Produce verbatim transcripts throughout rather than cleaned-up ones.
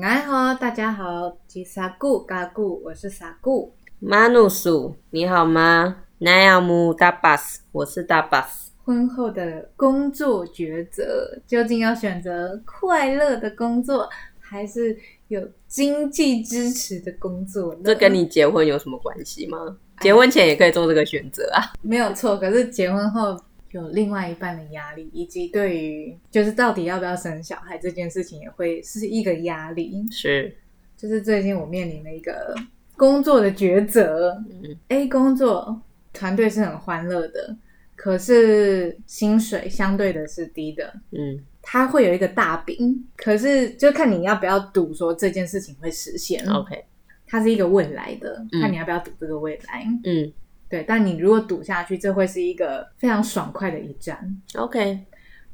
哎哈，大家好，吉萨古嘎古，我是萨古。马努鼠，你好吗？南亚姆大巴斯，我是大巴斯。婚后的工作抉择，究竟要选择快乐的工作，还是有经济支持的工作呢？这跟你结婚有什么关系吗？结婚前也可以做这个选择啊。没有错，可是结婚后有另外一半的压力，以及对于就是到底要不要生小孩这件事情也会是一个压力。是，就是最近我面临了一个工作的抉择、嗯、A 工作团队是很欢乐的，可是薪水相对的是低的，嗯，它会有一个大饼，可是就看你要不要赌说这件事情会实现。 OK， 它是一个未来的、嗯、看你要不要赌这个未来。嗯，对，但你如果赌下去，这会是一个非常爽快的一战。 OK，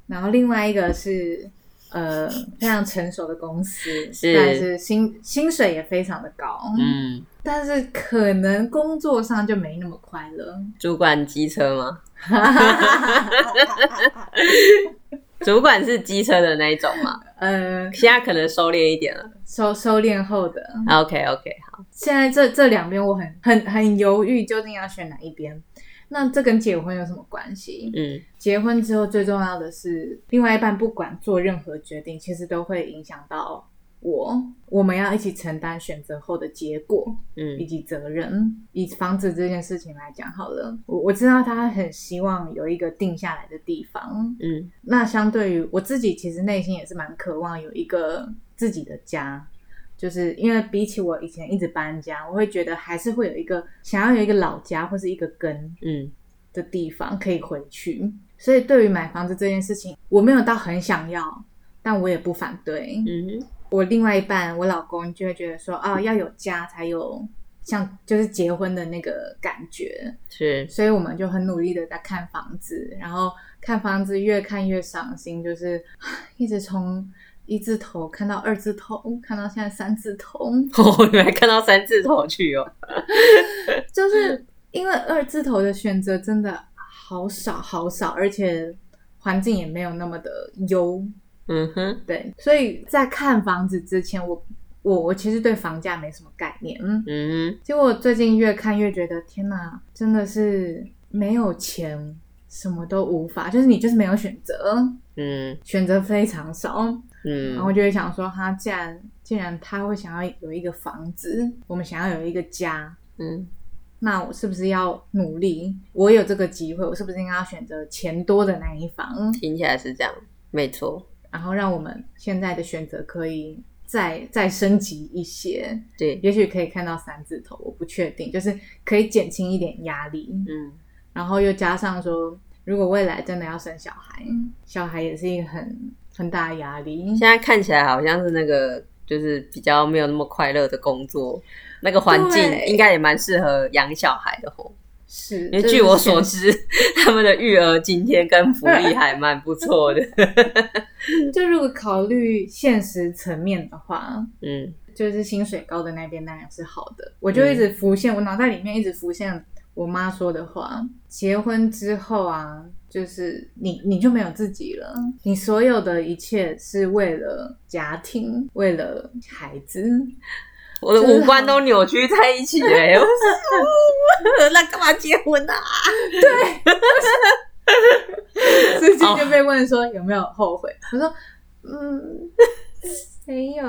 然后另外一个是呃非常成熟的公司，是但是 薪, 薪水也非常的高，嗯，但是可能工作上就没那么快乐。主管机车吗？主管是机车的那一种吗？呃，现在可能收敛一点了，收收敛后的。OK OK， 好。现在这这两边我很很很犹豫，究竟要选哪一边？那这跟结婚有什么关系？嗯，结婚之后最重要的是，另外一半不管做任何决定，其实都会影响到我，我们要一起承担选择后的结果，嗯，以及责任。以房子这件事情来讲好了，我我知道他很希望有一个定下来的地方，嗯，那相对于我自己，其实内心也是蛮渴望有一个自己的家，就是因为比起我以前一直搬家，我会觉得还是会有一个想要有一个老家或是一个根，嗯，的地方可以回去。所以对于买房子这件事情，我没有到很想要，但我也不反对，嗯。我另外一半，我老公就会觉得说，哦，要有家才有像就是结婚的那个感觉，是，所以我们就很努力的在看房子，然后看房子越看越伤心，就是一直从一字头看到二字头，看到现在三字头。哦，你还看到三字头去哦？就是因为二字头的选择真的好少好少，而且环境也没有那么的优。嗯哼，对，所以在看房子之前，我我我其实对房价没什么概念，嗯嗯，结果最近越看越觉得，天哪，真的是没有钱，什么都无法，就是你就是没有选择，嗯，选择非常少，嗯，然后我就会想说，他既然既然他会想要有一个房子，我们想要有一个家，嗯，那我是不是要努力？我有这个机会，我是不是应该要选择钱多的那一方？听起来是这样，没错。然后让我们现在的选择可以再再升级一些，对，也许可以看到三字头，我不确定，就是可以减轻一点压力，嗯，然后又加上说，如果未来真的要生小孩，小孩也是一个很很大的压力。现在看起来好像是那个就是比较没有那么快乐的工作，那个环境应该也蛮适合养小孩的吼。是，因为据我所知，他们的育儿津贴跟福利还蛮不错的。就如果考虑现实层面的话，嗯，就是薪水高的那边当然是好的。我就一直浮现、嗯、我脑袋里面一直浮现我妈说的话，结婚之后啊，就是你你就没有自己了，你所有的一切是为了家庭，为了孩子。我的五官都扭曲在一起了、欸，那干嘛结婚啊？对，最近就被问说有没有后悔，我说嗯，没有。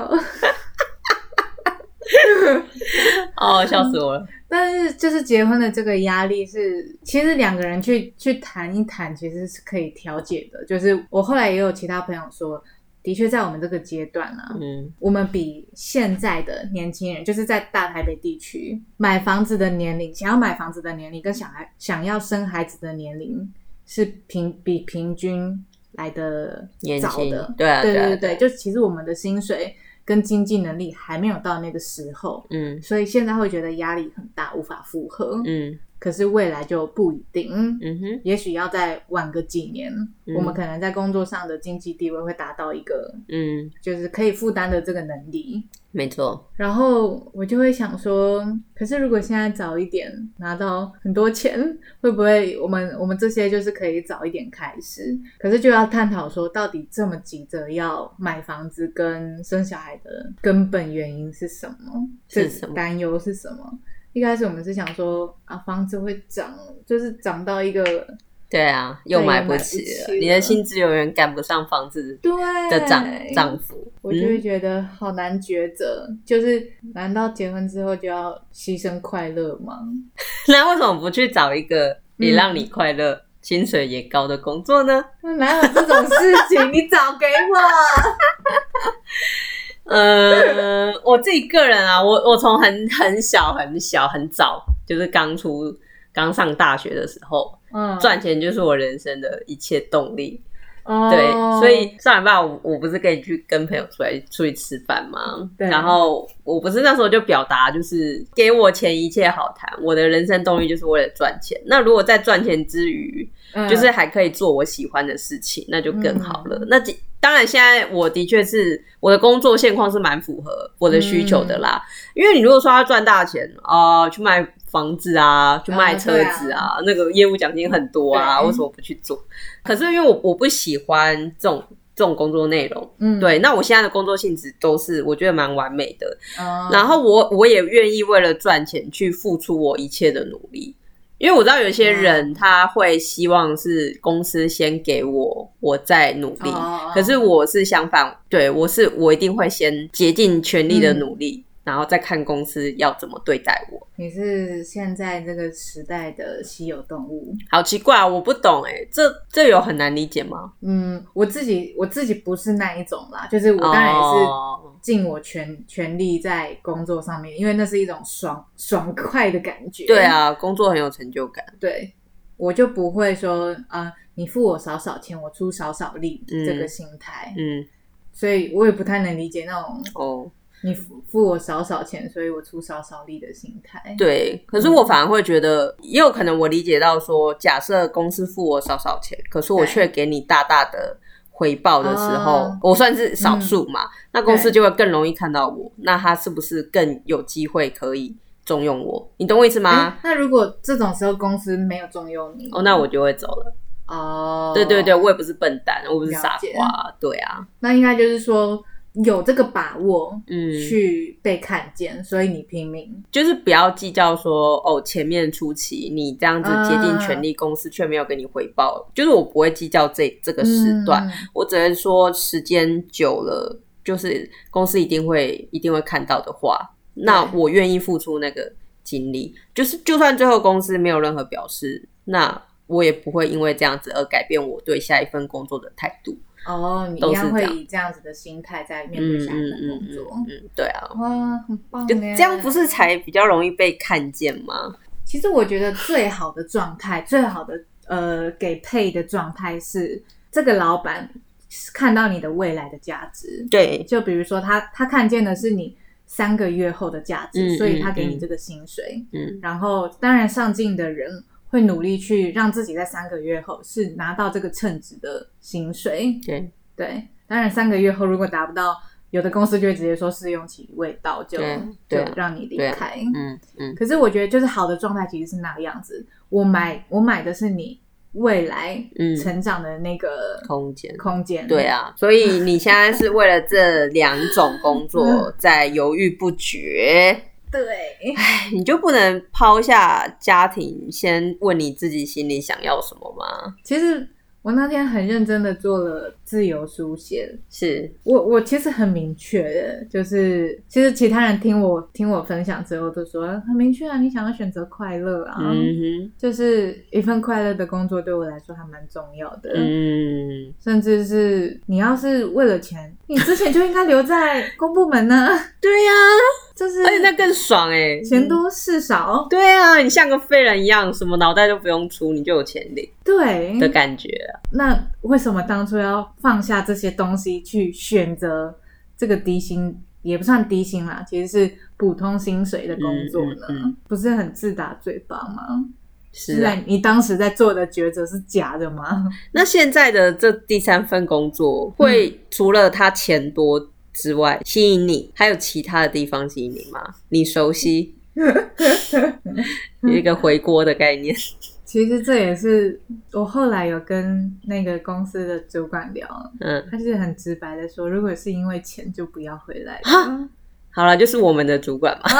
哦，笑死我了！但是就是结婚的这个压力是，其实两个人去去谈一谈，其实是可以调解的。就是我后来也有其他朋友说。的确在我们这个阶段啊、嗯、我们比现在的年轻人，就是在大台北地区买房子的年龄，想要买房子的年龄跟想想要生孩子的年龄是平比平均来的早的。对啊对对 对, 对, 对，就其实我们的薪水跟经济能力还没有到那个时候，嗯，所以现在会觉得压力很大，无法负荷，嗯，可是未来就不一定，嗯哼，也许要再晚个几年、嗯、我们可能在工作上的经济地位会达到一个嗯，就是可以负担的这个能力，没错。然后我就会想说，可是如果现在早一点拿到很多钱，会不会我们我们这些就是可以早一点开始，可是就要探讨说到底这么急着要买房子跟生小孩的根本原因是什么，是什么担忧是什么。一开始我们是想说啊，房子会涨，就是涨到一个，对啊，又买不起 了, 不起了你的薪资永远赶不上房子的涨幅，我就会觉得好难抉择、嗯、就是难道结婚之后就要牺牲快乐吗？那为什么不去找一个也让你快乐、嗯、薪水也高的工作呢？哪有这种事情你找给我呃，我自己个人啊，我我从很很小很小很早，就是刚出刚上大学的时候，嗯，赚钱就是我人生的一切动力。哦、对，所以上礼拜我我不是可以去跟朋友出来出去吃饭吗？对。然后我不是那时候就表达，就是给我钱一切好谈，我的人生动力就是为了赚钱。那如果在赚钱之余，嗯、就是还可以做我喜欢的事情，那就更好了。嗯、那几。当然现在我的确是我的工作现况是蛮符合我的需求的啦、嗯、因为你如果说要赚大钱啊、呃，去买房子啊去卖车子 啊,、嗯、啊那个业务奖金很多啊，为什么不去做？可是因为我我不喜欢这种这种工作内容、嗯、对，那我现在的工作性质都是我觉得蛮完美的、嗯、然后我我也愿意为了赚钱去付出我一切的努力，因为我知道有些人他会希望是公司先给我，我再努力。Oh. 可是我是相反，对，我是我一定会先竭尽全力的努力、嗯，然后再看公司要怎么对待我。你是现在这个时代的稀有动物，好奇怪、啊，我不懂哎、欸，这这有很难理解吗？嗯，我自己我自己不是那一种啦，就是我当然也是。Oh.尽我全全力在工作上面，因为那是一种爽爽快的感觉。对啊，工作很有成就感。对，我就不会说啊、呃，你付我少少钱，我出少少力、嗯、这个心态。嗯，所以我也不太能理解那种哦，你付我少少钱，所以我出少少力的心态。对，可是我反而会觉得，嗯、也有可能我理解到说，假设公司付我少少钱，可是我却给你大大的。回报的时候、oh, 我算是少数嘛、嗯、那公司就会更容易看到我，那他是不是更有机会可以重用我，你懂我意思吗、欸、那如果这种时候公司没有重用你哦， oh, 那我就会走了哦。Oh, 对对对，我也不是笨蛋，我不是傻瓜。对啊，那应该就是说有这个把握去被看见、嗯、所以你拼命，就是不要计较说哦，前面初期你这样子竭尽全力、啊、公司却没有给你回报，就是我不会计较这这个时段、嗯、我只能说时间久了就是公司一定会一定会看到的话，那我愿意付出那个精力，就是就算最后公司没有任何表示，那我也不会因为这样子而改变我对下一份工作的态度哦、oh, ，你一样会以这样子的心态在面对下一份工作、嗯嗯嗯、对啊，哇，很棒耶，就这样不是才比较容易被看见吗？其实我觉得最好的状态最好的呃给配的状态是这个老板看到你的未来的价值。对，就比如说他他看见的是你三个月后的价值、嗯、所以他给你这个薪水、嗯、然后当然上进的人会努力去让自己在三个月后是拿到这个称职的薪水。对对，当然三个月后如果达不到，有的公司就会直接说试用期未到就就让你离开。嗯嗯。可是我觉得就是好的状态其实是那个样子，我买我买的是你未来成长的那个空间、嗯、空间。对啊，所以你现在是为了这两种工作在犹豫不决。对，你就不能抛下家庭先问你自己心里想要什么吗？其实我那天很认真的做了自由书写，是我我其实很明确的，就是其实其他人听我听我分享之后都说很明确啊，你想要选择快乐啊、嗯、就是一份快乐的工作对我来说还蛮重要的。嗯，甚至是你要是为了钱你之前就应该留在公部门呢、啊、对呀、啊，就是，而且那更爽欸，钱多事少、嗯、对啊，你像个废人一样什么脑袋都不用出你就有钱领，对的感觉、啊、那为什么当初要放下这些东西去选择这个低薪，也不算低薪啦，其实是普通薪水的工作呢、嗯嗯、不是很自打嘴巴吗？是啊，你当时在做的抉择是假的吗？那现在的这第三份工作会除了他钱多之外吸引你，还有其他的地方吸引你吗？你熟悉一个回锅的概念。其实这也是我后来有跟那个公司的主管聊，嗯，他就是很直白的说，如果是因为钱就不要回来了。好啦，就是我们的主管嘛。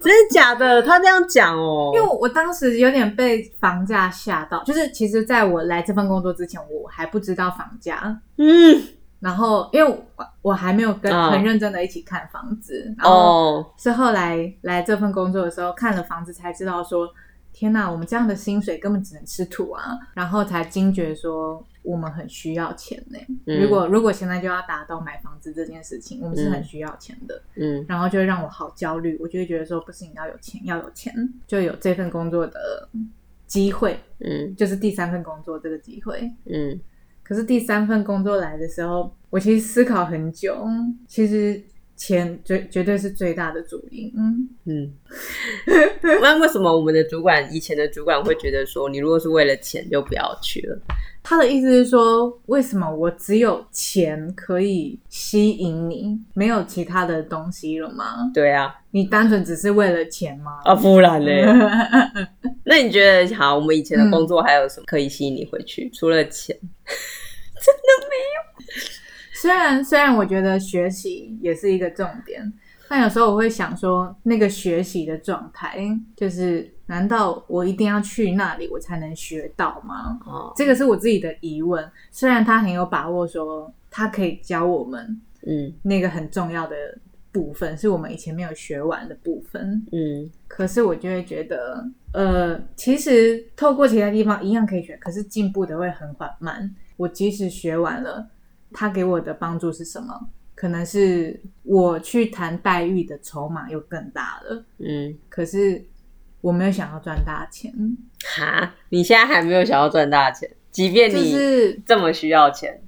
真的假的？他这样讲哦。因为我当时有点被房价吓到，就是其实在我来这份工作之前我还不知道房价，嗯，然后因为 我, 我还没有跟、oh. 很认真的一起看房子，然后是后来来这份工作的时候看了房子才知道说，天哪，我们这样的薪水根本只能吃土啊，然后才惊觉说我们很需要钱呢、欸嗯。如果如果现在就要达到买房子这件事情，我们是很需要钱的。嗯，然后就会让我好焦虑，我就会觉得说，不行，要有钱，要有钱，就有这份工作的机会。嗯，就是第三份工作这个机会。嗯，可是第三份工作来的时候，我其实思考很久，其实钱绝绝对是最大的主因。嗯嗯，那为什么我们的主管以前的主管会觉得说，你如果是为了钱就不要去了？他的意思是说，为什么我只有钱可以吸引你，没有其他的东西了吗？对啊，你单纯只是为了钱吗？啊，不然嘞。那你觉得好，我们以前的工作还有什么可以吸引你回去、嗯、除了钱？真的没有。虽然虽然我觉得学习也是一个重点，但有时候我会想说，那个学习的状态，就是难道我一定要去那里我才能学到吗、哦、这个是我自己的疑问。虽然他很有把握说他可以教我们嗯，那个很重要的部分是我们以前没有学完的部分，嗯，可是我就会觉得呃，其实透过其他地方一样可以学，可是进步的会很缓慢。我即使学完了，他给我的帮助是什么？可能是我去谈待遇的筹码又更大了，嗯，可是我没有想要赚大钱。哈，你现在还没有想要赚大钱，即便你这么需要钱。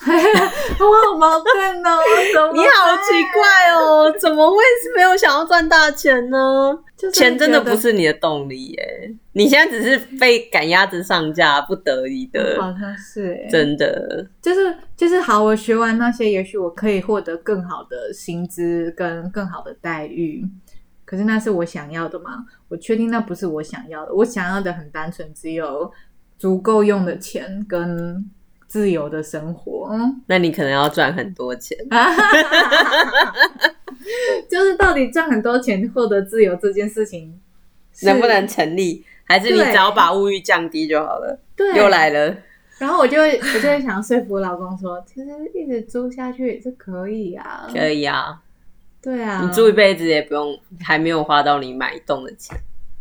我好矛盾哦，怎么你好奇怪哦，怎么会没有想要赚大钱呢？钱真的不是你的动力耶，你现在只是被赶鸭子上架，不得已的。好像是耶，真的就是就是好，我学完那些也许我可以获得更好的薪资跟更好的待遇，可是那是我想要的吗？我确定那不是我想要的。我想要的很单纯，只有足够用的钱跟自由的生活。那你可能要赚很多钱。就是到底赚很多钱获得自由这件事情能不能成立，还是你只要把物欲降低就好了？对，又来了。然后我就会我就会想说服我老公说，其实一直租下去也是可以啊，可以啊，对啊，你住一辈子也不用，还没有花到你买一栋的钱。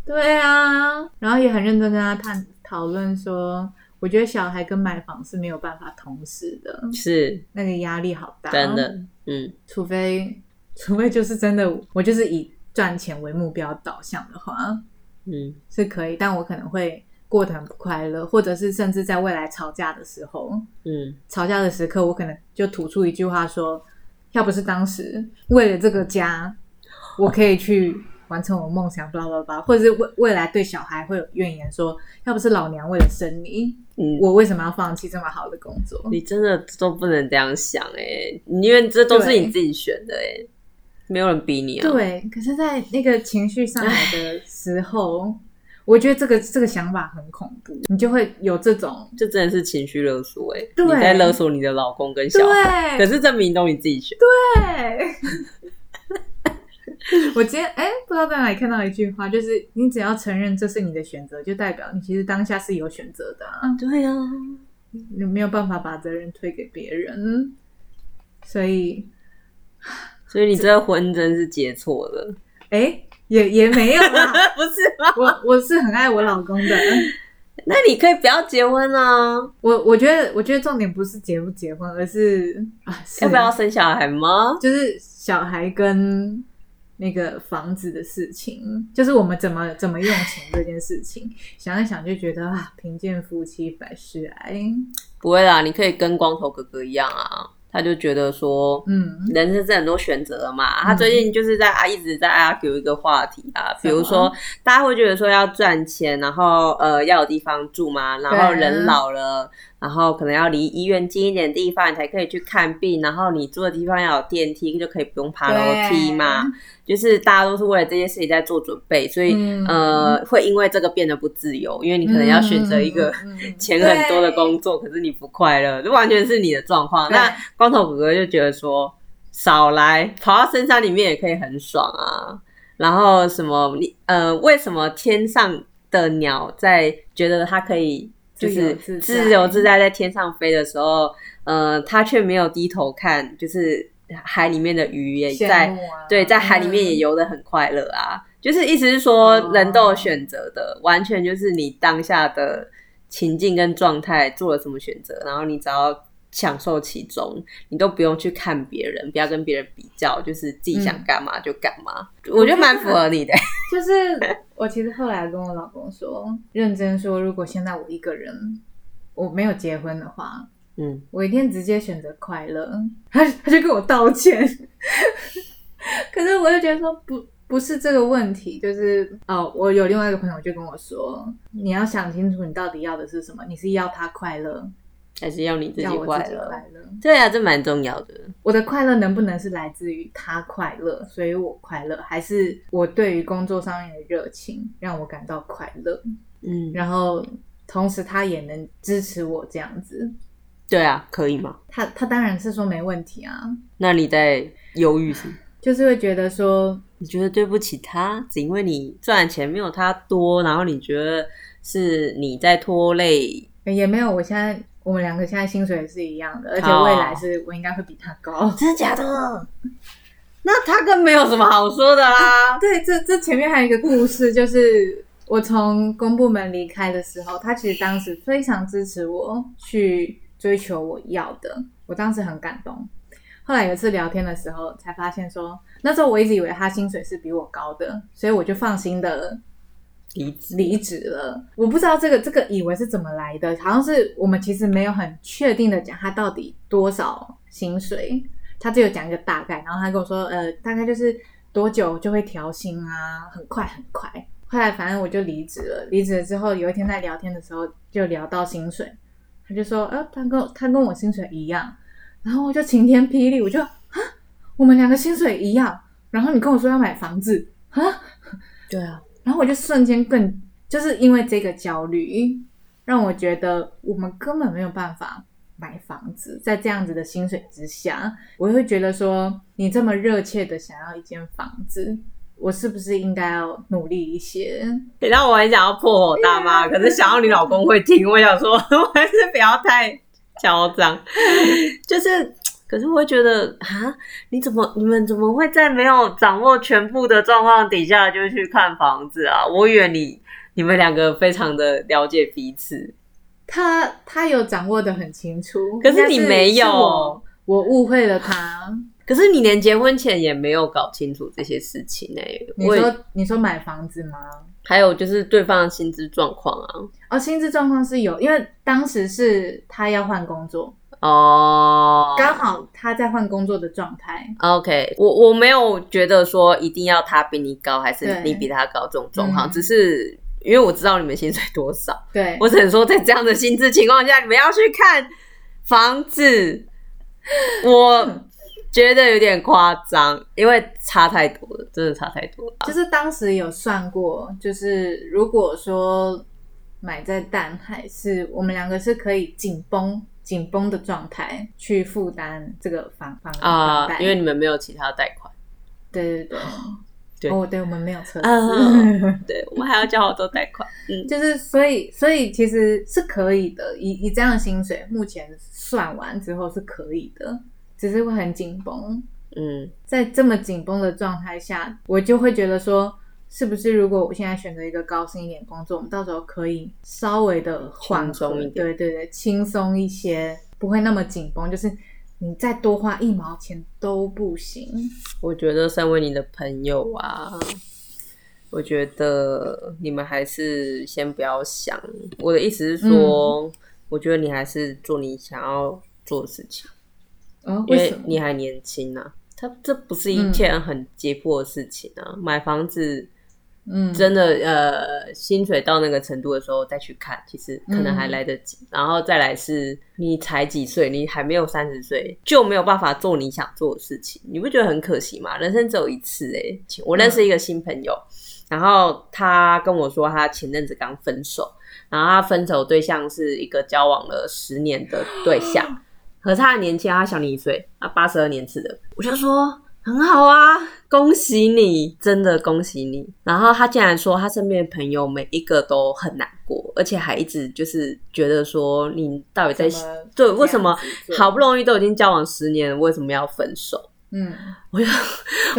对啊，然后也很认真跟他探讨论说，我觉得小孩跟买房是没有办法同时的，是那个压力好大，真的，嗯，除非除非就是真的，我就是以赚钱为目标导向的话，嗯，是可以，但我可能会过得很不快乐，或者是甚至在未来吵架的时候，嗯，吵架的时刻，我可能就吐出一句话说，要不是当时为了这个家，我可以去完成我梦想， blah blah blah， 或者是未来对小孩会有怨言说，要不是老娘为了生你、嗯、我为什么要放弃这么好的工作？你真的都不能这样想欸，因为这都是你自己选的欸，没有人逼你啊。对，可是在那个情绪上来的时候，我觉得这个这个想法很恐怖，你就会有这种，这真的是情绪勒索欸，你在勒索你的老公跟小孩，可是这明明都你自己选。对。我今天哎、欸，不知道在哪里看到一句话，就是你只要承认这是你的选择，就代表你其实当下是有选择的、啊。对啊，你没有办法把责任推给别人，所以，所以你这婚真是结错了。哎、欸，也也没有啦，不是吗？我我是很爱我老公的。那你可以不要结婚啊！我我觉得，我觉得重点不是结不结婚，而是啊是，要不要生小孩吗？就是小孩跟那个房子的事情，就是我们怎么怎么用钱这件事情，想一想就觉得啊，贫贱夫妻百事哀。不会啦，你可以跟光头哥哥一样啊，他就觉得说，嗯，人生是很多选择嘛。嗯、他最近就是在一直在 argue 一个话题啊，比如说大家会觉得说要赚钱，然后呃要有地方住嘛，然后人老了，然后可能要离医院近一点地方，你才可以去看病，然后你住的地方要有电梯，就可以不用爬楼梯嘛。就是大家都是为了这些事情在做准备，所以、嗯、呃会因为这个变得不自由，因为你可能要选择一个钱很多的工作、嗯、可是你不快乐，这完全是你的状况。那光头哥哥就觉得说少来，跑到深山里面也可以很爽啊，然后什么你呃为什么天上的鸟在觉得它可以就是自由自在在天上飞的时候，呃它却没有低头看就是海里面的鱼也在、啊、对，在海里面也游得很快乐啊、嗯、就是意思是说人都有选择的、哦、完全就是你当下的情境跟状态做了什么选择，然后你只要享受其中，你都不用去看别人，不要跟别人比较，就是自己想干嘛就干嘛、嗯、我觉得蛮符合你的、欸、就是我其实后来跟我老公说，认真说如果现在我一个人我没有结婚的话，嗯，我一定直接选择快乐，他他就跟我道歉。可是我就觉得说不不是这个问题，就是哦，我有另外一个朋友就跟我说，你要想清楚你到底要的是什么，你是要他快乐，还是要你自己快乐？对啊，这蛮重要的。我的快乐能不能是来自于他快乐，所以我快乐，还是我对于工作上面的热情让我感到快乐？嗯，然后同时他也能支持我这样子。对啊，可以吗？他他当然是说没问题啊。那你在犹豫什么？就是会觉得说，你觉得对不起他，只因为你赚钱没有他多，然后你觉得是你在拖累。也没有，我现在我们两个现在薪水是一样的，而且未来是我应该会比他高。真的假的？那他更没有什么好说的啦、啊。对，这这前面还有一个故事，就是我从公部门离开的时候，他其实当时非常支持我去追求我要的，我当时很感动。后来有一次聊天的时候才发现说，那时候我一直以为他薪水是比我高的，所以我就放心的离职了。我不知道这个这个以为是怎么来的，好像是我们其实没有很确定的讲他到底多少薪水，他只有讲一个大概，然后他跟我说呃，大概就是多久就会调薪啊，很快很快。后来反正我就离职了，离职了之后有一天在聊天的时候就聊到薪水，他就说、呃、他, 跟他跟我薪水一样，然后我就晴天霹雳，我就啊，我们两个薪水一样，然后你跟我说要买房子啊，对啊，然后我就瞬间更就是因为这个焦虑让我觉得我们根本没有办法买房子，在这样子的薪水之下，我会觉得说你这么热切的想要一间房子，我是不是应该要努力一些？等到我很想要破口大骂，可是想要你老公会听，我想说我还是不要太嚣张。就是可是我会觉得啊，你怎么你们怎么会在没有掌握全部的状况底下就去看房子啊？我以为你你们两个非常的了解彼此。他他有掌握的很清楚，可是你没有，我, 我误会了他。可是你连结婚前也没有搞清楚这些事情哎、欸。你说你说买房子吗？还有就是对方的薪资状况啊。哦，薪资状况是有，因为当时是他要换工作哦，刚好他在换工作的状态。OK， 我我没有觉得说一定要他比你高，还是你比他高这种状况，只是因为我知道你们薪水多少。对，我只能说在这样的薪资情况下，你们要去看房子，我。嗯，觉得有点夸张，因为差太多了，真的差太多了。就是当时有算过，就是如果说买在淡海，是我们两个是可以紧绷紧绷的状态去负担这个房房啊、呃，因为你们没有其他贷款。对对对对，哦，对我们没有车子，呃、对我们还要交好多贷款。嗯，就是所以所以其实是可以的，以以这样的薪水，目前算完之后是可以的。只是会很紧绷，嗯，在这么紧绷的状态下，我就会觉得说，是不是如果我现在选择一个高薪一点工作，我们到时候可以稍微的缓松一点，对对对，轻松一些，不会那么紧绷，就是你再多花一毛钱都不行。我觉得身为你的朋友啊，我觉得你们还是先不要想。我的意思是说，嗯，我觉得你还是做你想要做的事情。哦，因为你还年轻啊，它这不是一件很急迫的事情啊、嗯、买房子嗯，真的呃，薪水到那个程度的时候再去看，其实可能还来得及、嗯、然后再来是你才几岁，你还没有三十岁就没有办法做你想做的事情，你不觉得很可惜吗？人生只有一次欸。我认识一个新朋友、嗯、然后他跟我说他前阵子刚分手，然后他分手对象是一个交往了十年的对象，可是他的年纪他小你一岁，他八十二年次的。我就说很好啊，恭喜你，真的恭喜你。然后他竟然说他身边的朋友每一个都很难过，而且还一直就是觉得说你到底在对为什么好不容易都已经交往十年为什么要分手。嗯，我就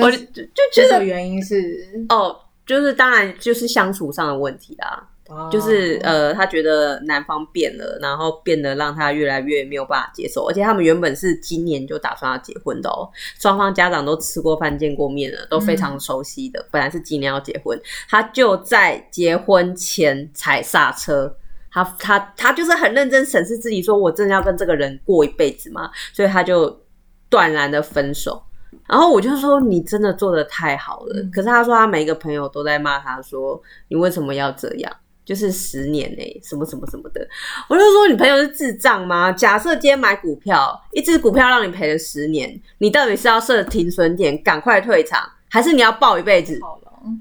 我就就觉得原因是哦，就是当然就是相处上的问题啦、哦、就是呃他觉得男方变了，然后变得让他越来越没有办法接受，而且他们原本是今年就打算要结婚的哦，双方家长都吃过饭见过面了，都非常熟悉的、嗯、本来是今年要结婚，他就在结婚前踩刹车。他他他就是很认真审视自己说我真的要跟这个人过一辈子吗？所以他就断然的分手。然后我就说你真的做得太好了、嗯、可是他说他每一个朋友都在骂他说你为什么要这样，就是十年欸什么什么什么的。我就说你朋友是智障吗？假设今天买股票一只股票让你赔了十年，你到底是要设停损点赶快退场，还是你要抱一辈子？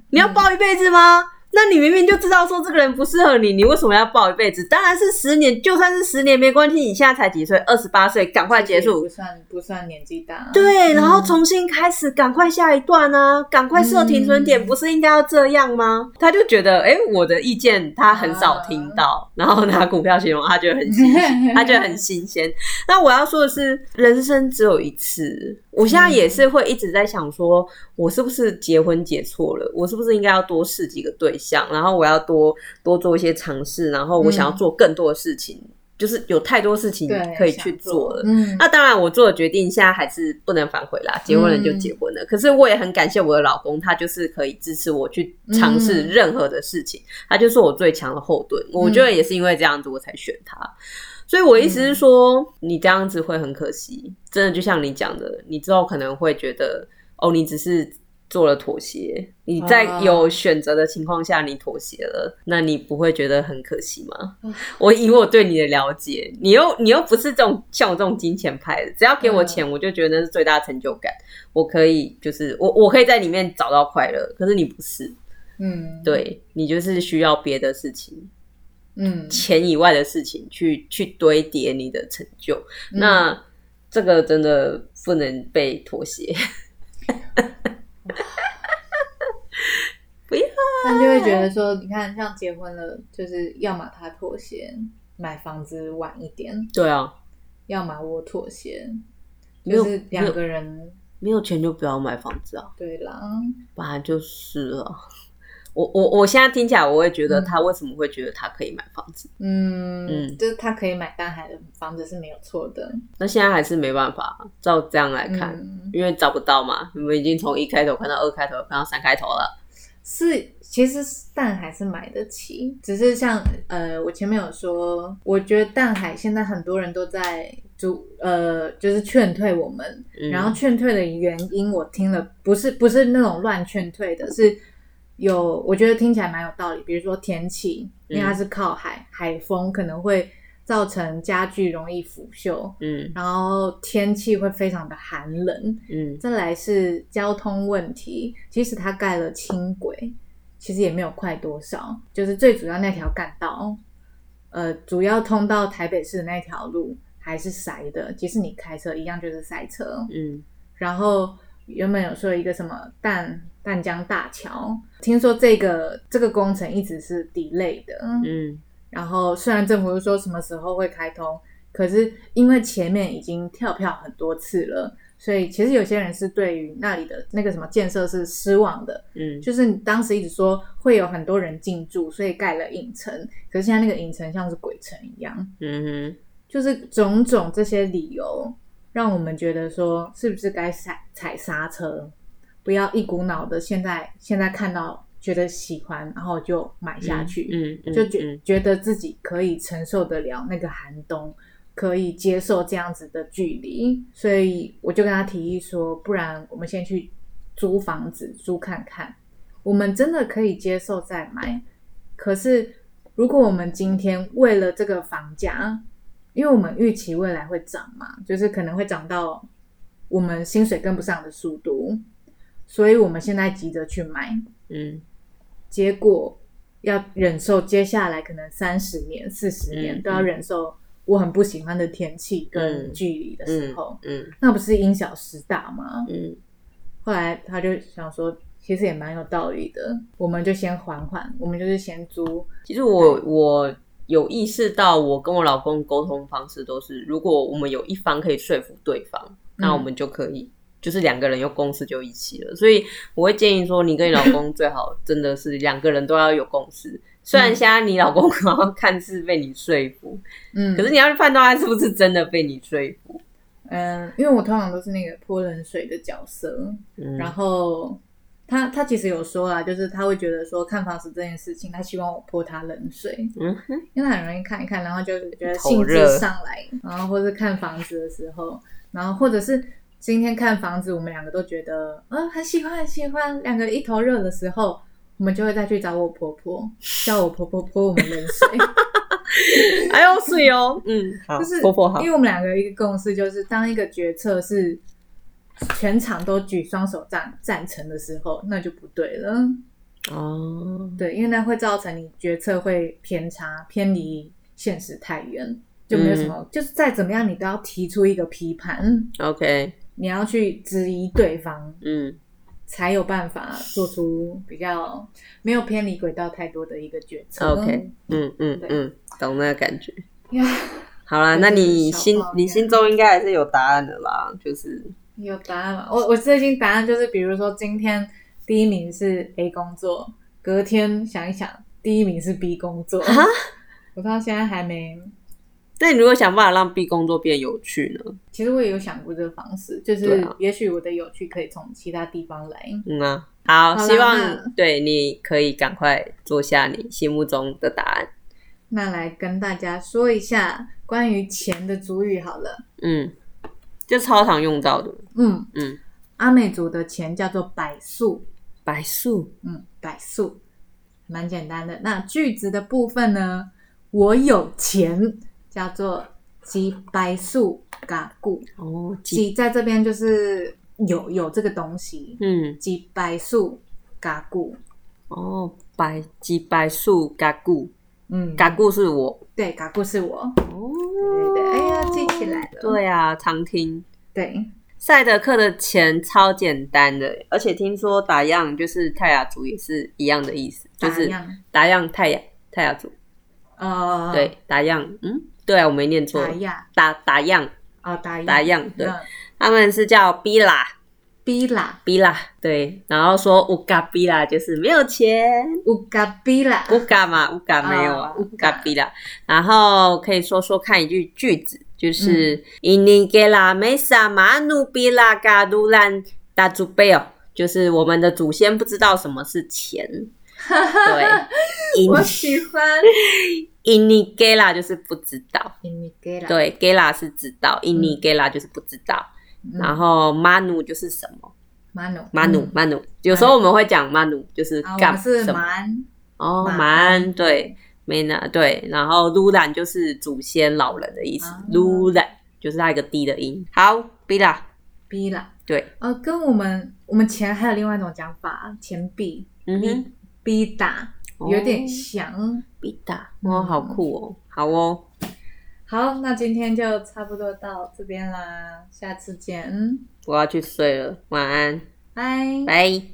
你要抱一辈子吗、嗯、那你明明就知道说这个人不适合你，你为什么要抱一辈子？当然是十年，就算是十年没关系，你现在才几岁，二十八岁，赶快结束，不算不算年纪大、啊、对、嗯、然后重新开始，赶快下一段啊，赶快设停损点、嗯、不是应该要这样吗？他就觉得诶我的意见他很少听到、啊、然后拿股票形容他觉得很新鲜他觉得很新鲜。那我要说的是人生只有一次，我现在也是会一直在想说、嗯、我是不是结婚结错了，我是不是应该要多试几个对象，然后我要多多做一些尝试，然后我想要做更多的事情、嗯、就是有太多事情可以去做了、嗯、那当然我做的决定现在还是不能反悔啦，结婚了就结婚了、嗯、可是我也很感谢我的老公，他就是可以支持我去尝试任何的事情、嗯、他就是我最强的后盾、嗯、我觉得也是因为这样子我才选他。所以我意思是说、嗯、你这样子会很可惜，真的就像你讲的，你之后可能会觉得哦你只是做了妥协，你在有选择的情况下你妥协了、啊、那你不会觉得很可惜吗？我以我对你的了解，你又你又不是这种像我这种金钱派的，只要给我钱我就觉得那是最大的成就感，我可以就是我我可以在里面找到快乐，可是你不是，嗯，对，你就是需要别的事情，嗯，钱以外的事情去去堆叠你的成就、嗯、那这个真的不能被妥协不要，但就会觉得说你看像结婚了就是要么他妥协买房子晚一点，对啊，要么我妥协，就是两个人没 有, 没有钱就不要买房子啊，对啦，本来就是啊。我我我现在听起来我会觉得他为什么会觉得他可以买房子，嗯嗯，就是他可以买淡海的房子是没有错的，那现在还是没办法照这样来看、嗯、因为找不到嘛，你们已经从一开头看到二开头看到三开头了，是其实淡海是买得起，只是像呃我前面有说我觉得淡海现在很多人都在主呃就是劝退我们、嗯、然后劝退的原因我听了不是不是那种乱劝退的，是有我觉得听起来蛮有道理，比如说天气，因为它是靠海、嗯、海风可能会造成家具容易腐朽，嗯，然后天气会非常的寒冷，嗯，再来是交通问题，其实它盖了轻轨其实也没有快多少，就是最主要那条干道呃主要通到台北市的那条路还是塞的，即使你开车一样就是塞车，嗯，然后原本有说一个什么淡淡江大桥，听说这个这个工程一直是 delay 的，嗯，然后虽然政府说什么时候会开通，可是因为前面已经跳票很多次了，所以其实有些人是对于那里的那个什么建设是失望的，嗯，就是当时一直说会有很多人进驻，所以盖了影城，可是现在那个影城像是鬼城一样，嗯哼，就是种种这些理由让我们觉得说是不是该踩踩刹车，不要一股脑的现在现在看到觉得喜欢然后就买下去、嗯嗯嗯、就 觉, 觉得自己可以承受得了那个寒冬，可以接受这样子的距离，所以我就跟他提议说，不然我们先去租房子租看看，我们真的可以接受再买。可是如果我们今天为了这个房价，因为我们预期未来会涨嘛，就是可能会涨到我们薪水跟不上的速度，所以我们现在急着去买，嗯，结果要忍受接下来可能三十年四十年、嗯、都要忍受我很不喜欢的天气跟距离的时候、嗯嗯嗯、那不是因小失大吗、嗯、后来他就想说其实也蛮有道理的，我们就先缓缓，我们就是先租。其实我我有意识到我跟我老公沟通方式都是，如果我们有一方可以说服对方、嗯、那我们就可以就是两个人有共识就一起了，所以我会建议说你跟你老公最好真的是两个人都要有共识虽然现在你老公好像看似被你说服、嗯、可是你要判断他是不是真的被你说服。嗯，因为我通常都是那个泼冷水的角色、嗯、然后他他其实有说啦，就是他会觉得说看房子这件事情他希望我泼他冷水、嗯、因为他很容易看一看然后就觉得兴致上来，然后或是看房子的时候，然后或者是今天看房子我们两个都觉得嗯，很喜欢很喜欢，两个一头热的时候我们就会再去找我婆婆，叫我婆婆泼我们冷水哎呦水哦嗯，好、就是、婆婆好，因为我们两个一个共识就是当一个决策是全场都举双手赞赞成的时候那就不对了哦，对，因为那会造成你决策会偏差偏离现实太远，就没有什么、嗯、就是再怎么样你都要提出一个批判 OK， 你要去质疑对方嗯，才有办法做出比较没有偏离轨道太多的一个决策 OK 嗯嗯嗯，懂那个感觉、yeah, 好啦，那你心你心中应该还是有答案的啦，就是有答案吗？我我最近答案就是比如说今天第一名是 A 工作，隔天想一想第一名是 B 工作，我到现在还没。那你如果想办法让 B 工作变有趣呢？其实我也有想过这个方式，就是也许我的有趣可以从其他地方来。嗯啊，好，好希望对你可以赶快做下你心目中的答案。那来跟大家说一下关于钱的族语好了。嗯。就超常用到的，嗯嗯，阿美族的钱叫做百数，百数，嗯，百数，蛮简单的。那句子的部分呢，我有钱叫做几百数嘎固哦，几在这边就是有有这个东西，嗯，几百数嘎固哦，百几百数嘎固，嗯，嘎固是我，对，嘎固是我哦。记起来了，对啊，常听。对，赛德克的钱超简单的，而且听说打样就是泰雅族也是一样的意思，就是打样泰雅泰雅族。哦、呃，对，打样，嗯，对啊，我没念错。打样，打打样啊、哦，打样打样，对、嗯，他们是叫比拉比拉比拉，对，然后说乌嘎比拉就是没有钱，乌嘎比拉乌嘎嘛乌嘎没有啊，乌嘎比拉，然后可以说说看一句句子。就是印尼给拉梅萨马努比拉嘎鲁兰达祖贝哦，就是我们的祖先不知道什么是钱。对，我喜欢印尼给拉就是不知道，印尼给拉对给拉是知道，印尼给拉就是不知道，嗯、然后马努就是什么？马努马努马努，有时候我们会讲马努就是干什么？哦，蛮对。没呢，对，然后鲁兰就是祖先老人的意思，鲁、啊、兰就是它一个低的音。好，比拉，比拉，对，呃，跟我们我们钱还有另外一种讲法，钱币，嗯哼，比达有点像，比达，哦，好酷哦，好哦，好，那今天就差不多到这边啦，下次见，我要去睡了，晚安，拜拜。